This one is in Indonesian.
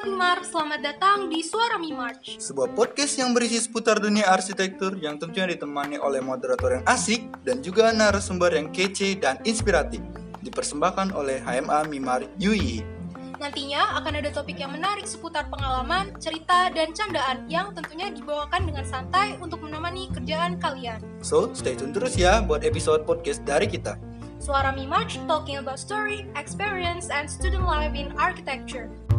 Sobat Mimar, selamat datang di Suara Mimarch, sebuah podcast yang berisi seputar dunia arsitektur yang tentunya ditemani oleh moderator yang asik dan juga narasumber yang kece dan inspiratif, dipersembahkan oleh HMA Mimar UI. Nantinya akan ada topik yang menarik seputar pengalaman, cerita, dan candaan yang tentunya dibawakan dengan santai untuk menemani kerjaan kalian. So, stay tune terus ya buat episode podcast dari kita. Suara Mimarch, talking about story, experience, and student life in architecture.